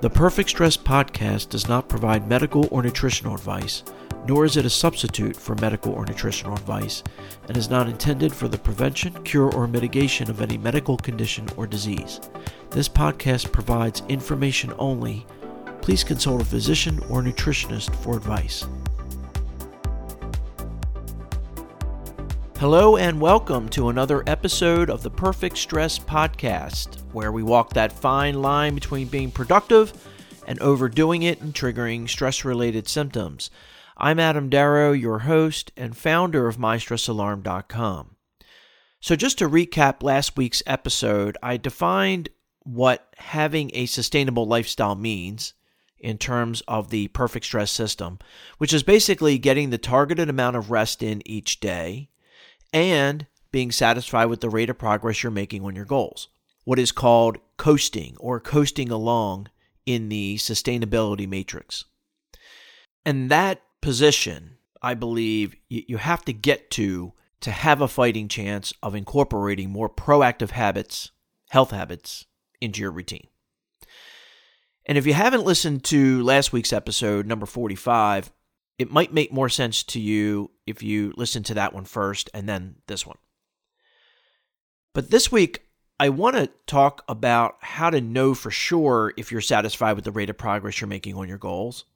The Perfect Stress podcast does not provide medical or nutritional advice, nor is it a substitute for medical or nutritional advice, and is not intended for the prevention, cure, or mitigation of any medical condition or disease. This podcast provides information only. Please consult a physician or nutritionist for advice. Hello and welcome to another episode of the Perfect Stress Podcast, where we walk that fine line between being productive and overdoing it and triggering stress-related symptoms. I'm Adam Darrow, your host and founder of MyStressAlarm.com. So just to recap last week's episode, I defined what having a sustainable lifestyle means in terms of the perfect stress system, which is basically getting the targeted amount of rest in each day, and being satisfied with the rate of progress you're making on your goals. What is called coasting or coasting along in the sustainability matrix. And that position, I believe, you have to get to have a fighting chance of incorporating more proactive habits, health habits, into your routine. And if you haven't listened to last week's episode, number 45, it might make more sense to you if you listen to that one first and then this one. But this week, I want to talk about how to know for sure if you're satisfied with the rate of progress you're making on your goals,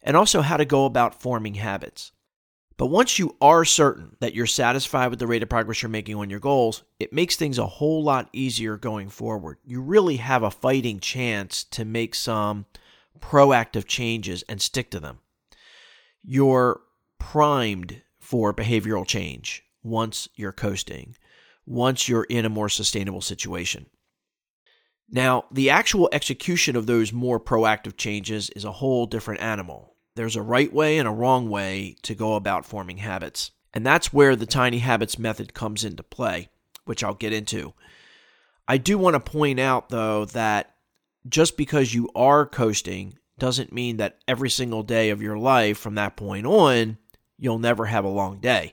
and also how to go about forming habits. But once you are certain that you're satisfied with the rate of progress you're making on your goals, it makes things a whole lot easier going forward. You really have a fighting chance to make some proactive changes and stick to them. You're primed for behavioral change once you're coasting, once you're in a more sustainable situation. Now, the actual execution of those more proactive changes is a whole different animal. There's a right way and a wrong way to go about forming habits. And that's where the Tiny Habits Method comes into play, which I'll get into. I do want to point out, though, that just because you are coasting doesn't mean that every single day of your life from that point on, you'll never have a long day.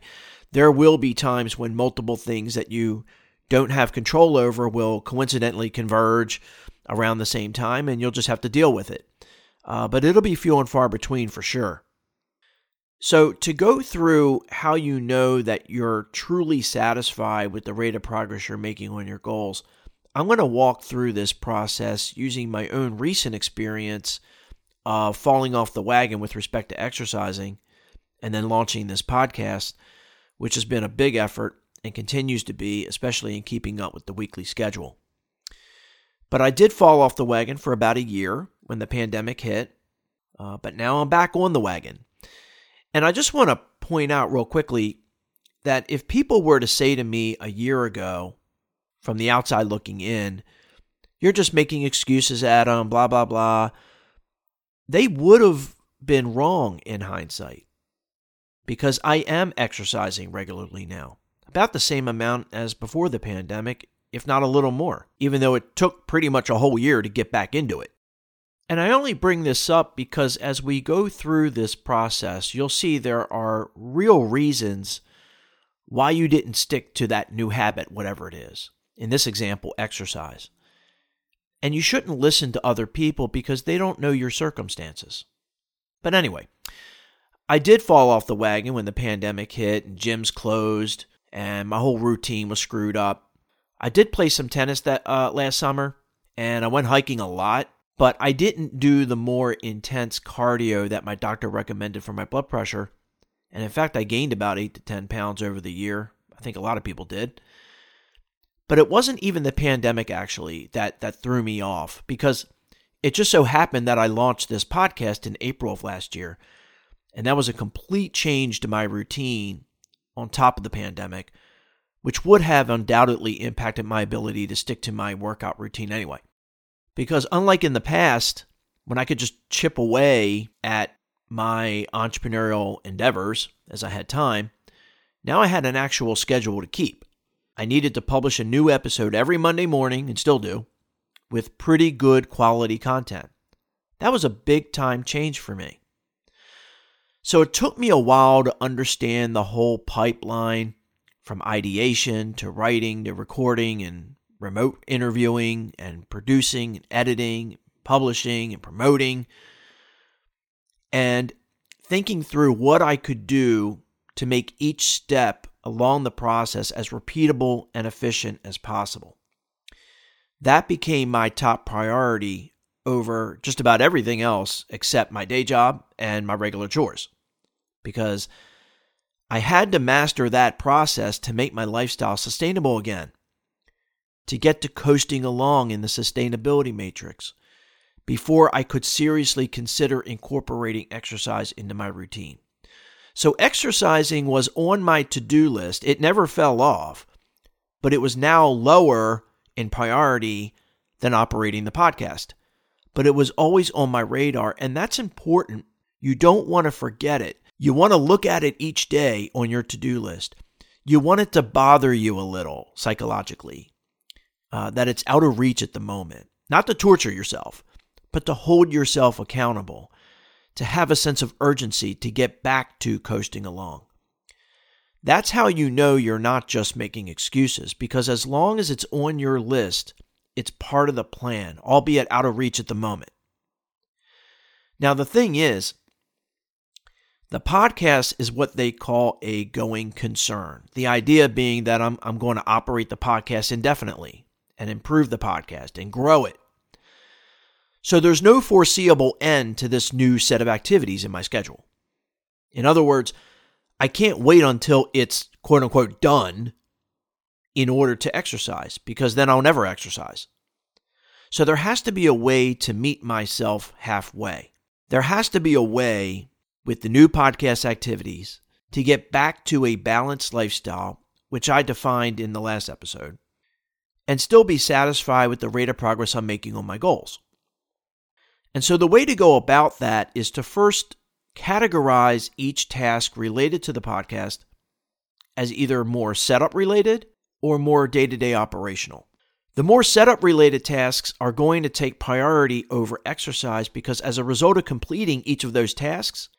There will be times when multiple things that you don't have control over will coincidentally converge around the same time, and you'll just have to deal with it. But it'll be few and far between for sure. So to go through how you know that you're truly satisfied with the rate of progress you're making on your goals, I'm going to walk through this process using my own recent experience of falling off the wagon with respect to exercising and then launching this podcast, which has been a big effort and continues to be, especially in keeping up with the weekly schedule. But I did fall off the wagon for about a year when the pandemic hit, but now I'm back on the wagon. And I just want to point out real quickly that if people were to say to me a year ago, from the outside looking in, you're just making excuses, Adam, blah, blah, blah, they would have been wrong in hindsight, because I am exercising regularly now, about the same amount as before the pandemic, if not a little more, even though it took pretty much a whole year to get back into it. And I only bring this up because as we go through this process, you'll see there are real reasons why you didn't stick to that new habit, whatever it is. In this example, exercise. And you shouldn't listen to other people because they don't know your circumstances. But anyway, I did fall off the wagon when the pandemic hit and gyms closed and my whole routine was screwed up. I did play some tennis that last summer, and I went hiking a lot, but I didn't do the more intense cardio that my doctor recommended for my blood pressure. And in fact, I gained about 8 to 10 pounds over the year. I think a lot of people did. But it wasn't even the pandemic, actually, that threw me off, because it just so happened that I launched this podcast in April of last year, and that was a complete change to my routine on top of the pandemic, which would have undoubtedly impacted my ability to stick to my workout routine anyway. Because unlike in the past, when I could just chip away at my entrepreneurial endeavors as I had time, now I had an actual schedule to keep. I needed to publish a new episode every Monday morning, and still do, with pretty good quality content. That was a big time change for me. So it took me a while to understand the whole pipeline from ideation to writing to recording and remote interviewing and producing and editing, publishing and promoting, and thinking through what I could do to make each step along the process as repeatable and efficient as possible. That became my top priority over just about everything else except my day job and my regular chores, because I had to master that process to make my lifestyle sustainable again, to get to coasting along in the sustainability matrix before I could seriously consider incorporating exercise into my routine. So exercising was on my to-do list. It never fell off, but it was now lower in priority than operating the podcast. But it was always on my radar, and that's important. You don't want to forget it. You want to look at it each day on your to-do list. You want it to bother you a little psychologically, that it's out of reach at the moment. Not to torture yourself, but to hold yourself accountable, to have a sense of urgency to get back to coasting along. That's how you know you're not just making excuses, because as long as it's on your list, it's part of the plan, albeit out of reach at the moment. Now, the thing is, the podcast is what they call a going concern. The idea being that I'm going to operate the podcast indefinitely and improve the podcast and grow it. So there's no foreseeable end to this new set of activities in my schedule. In other words, I can't wait until it's quote unquote done in order to exercise, because then I'll never exercise. So there has to be a way to meet myself halfway. There has to be a way with the new podcast activities to get back to a balanced lifestyle, which I defined in the last episode, and still be satisfied with the rate of progress I'm making on my goals. And so the way to go about that is to first categorize each task related to the podcast as either more setup related or more day-to-day operational. The more setup related tasks are going to take priority over exercise, because as a result of completing each of those tasks,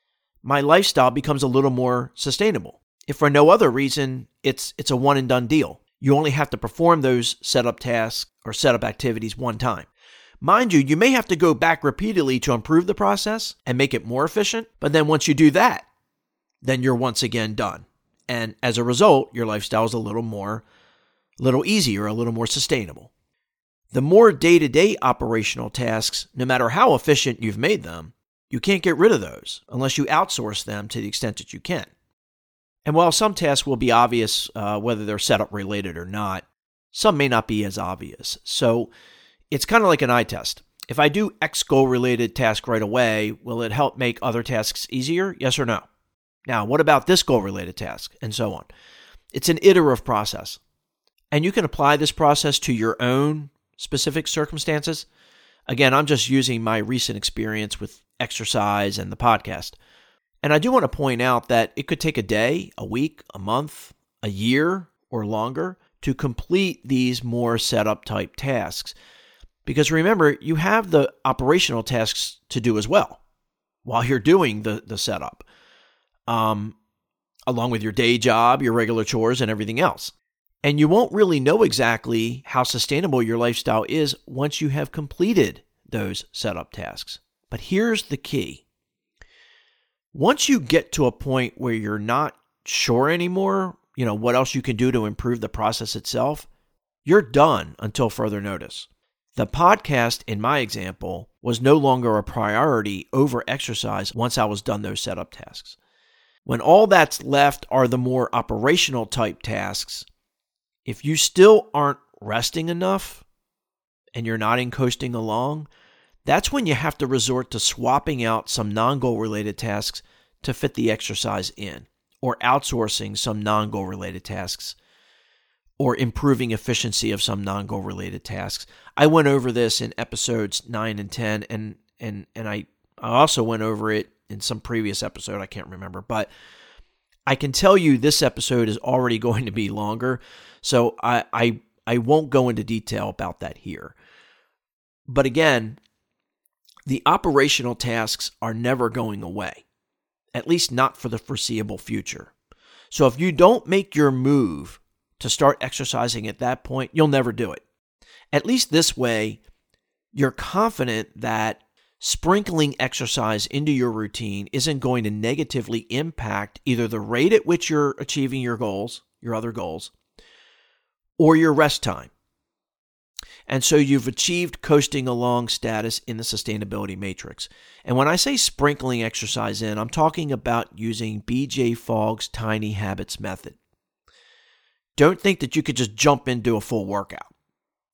my lifestyle becomes a little more sustainable. If for no other reason, it's a one and done deal. You only have to perform those setup tasks or setup activities one time. Mind you, you may have to go back repeatedly to improve the process and make it more efficient, but then once you do that, then you're once again done. And as a result, your lifestyle is a little easier, a little more sustainable. The more day-to-day operational tasks, no matter how efficient you've made them, you can't get rid of those unless you outsource them to the extent that you can. And while some tasks will be obvious, whether they're setup related or not, some may not be as obvious. So it's kind of like an eye test. If I do X goal related task right away, will it help make other tasks easier? Yes or no? Now, what about this goal related task? And so on. It's an iterative process. And you can apply this process to your own specific circumstances. Again, I'm just using my recent experience with exercise and the podcast. And I do want to point out that it could take a day, a week, a month, a year, or longer to complete these more setup type tasks. Because remember, you have the operational tasks to do as well while you're doing the setup, along with your day job, your regular chores, and everything else. And you won't really know exactly how sustainable your lifestyle is once you have completed those setup tasks. But here's the key. Once you get to a point where you're not sure anymore, what else you can do to improve the process itself, you're done until further notice. The podcast, in my example, was no longer a priority over exercise once I was done those setup tasks. When all that's left are the more operational type tasks, if you still aren't resting enough and you're not in coasting along, that's when you have to resort to swapping out some non-goal related tasks to fit the exercise in, or outsourcing some non-goal related tasks, or improving efficiency of some non-goal related tasks. I went over this in episodes 9 and 10, and I also went over it in some previous episode. I can't remember, but I can tell you this episode is already going to be longer, so I won't go into detail about that here. But again, the operational tasks are never going away, at least not for the foreseeable future. So if you don't make your move to start exercising at that point, you'll never do it. At least this way, you're confident that sprinkling exercise into your routine isn't going to negatively impact either the rate at which you're achieving your goals, your other goals, or your rest time. And so you've achieved coasting along status in the sustainability matrix. And when I say sprinkling exercise in, I'm talking about using BJ Fogg's Tiny Habits Method. Don't think that you could just jump into a full workout.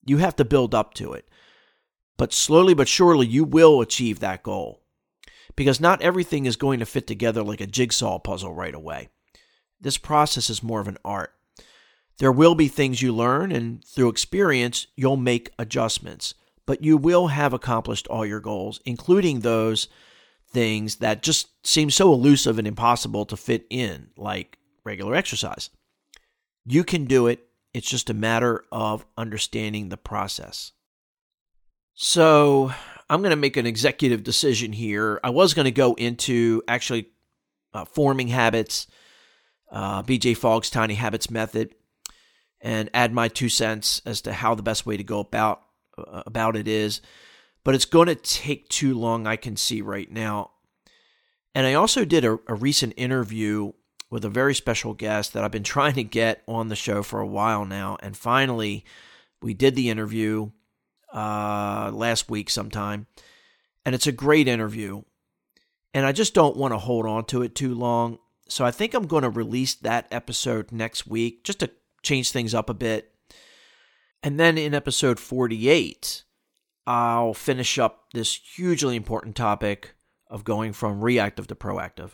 You have to build up to it. But slowly but surely, you will achieve that goal. Because not everything is going to fit together like a jigsaw puzzle right away. This process is more of an art. There will be things you learn, and through experience, you'll make adjustments. But you will have accomplished all your goals, including those things that just seem so elusive and impossible to fit in, like regular exercise. You can do it. It's just a matter of understanding the process. So I'm going to make an executive decision here. I was going to go into actually forming habits, BJ Fogg's Tiny Habits Method, and add my 2 cents as to how the best way to go about it is. But it's going to take too long, I can see right now. And I also did a recent interview with a very special guest that I've been trying to get on the show for a while now. And finally, we did the interview last week sometime. And it's a great interview. And I just don't want to hold on to it too long. So I think I'm going to release that episode next week just to change things up a bit. And then in episode 48, I'll finish up this hugely important topic of going from reactive to proactive.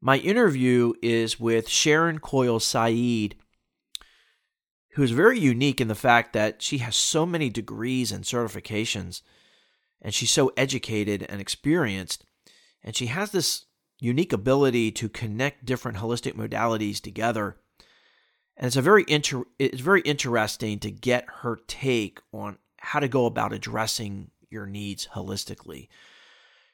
My interview is with Sharon Coyle Saeed, who is very unique in the fact that she has so many degrees and certifications, and she's so educated and experienced, and she has this unique ability to connect different holistic modalities together. And it's very interesting to get her take on how to go about addressing your needs holistically.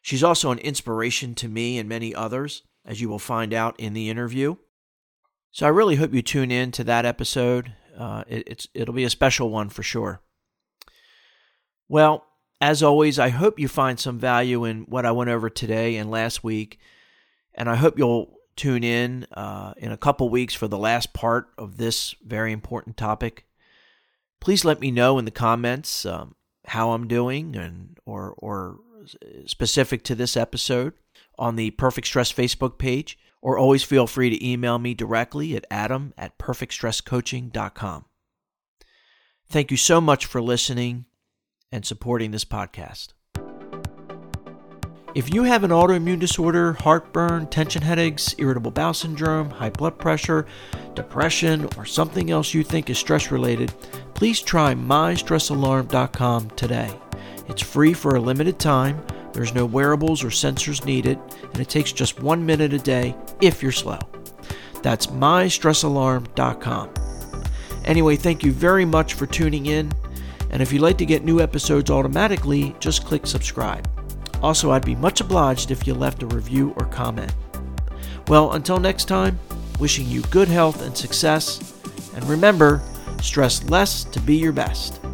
She's also an inspiration to me and many others, as you will find out in the interview. So I really hope you tune in to that episode. It'll be a special one for sure. Well, as always, I hope you find some value in what I went over today and last week, and I hope you'll tune in a couple weeks for the last part of this very important topic. Please let me know in the comments how I'm doing and or specific to this episode on the Perfect Stress Facebook page, or always feel free to email me directly at adam@perfectstresscoaching.com. Thank you so much for listening and supporting this podcast. If you have an autoimmune disorder, heartburn, tension headaches, irritable bowel syndrome, high blood pressure, depression, or something else you think is stress-related, please try MyStressAlarm.com today. It's free for a limited time, there's no wearables or sensors needed, and it takes just 1 minute a day if you're slow. That's MyStressAlarm.com. Anyway, thank you very much for tuning in, and if you'd like to get new episodes automatically, just click subscribe. Also, I'd be much obliged if you left a review or comment. Well, until next time, wishing you good health and success, and remember, stress less to be your best.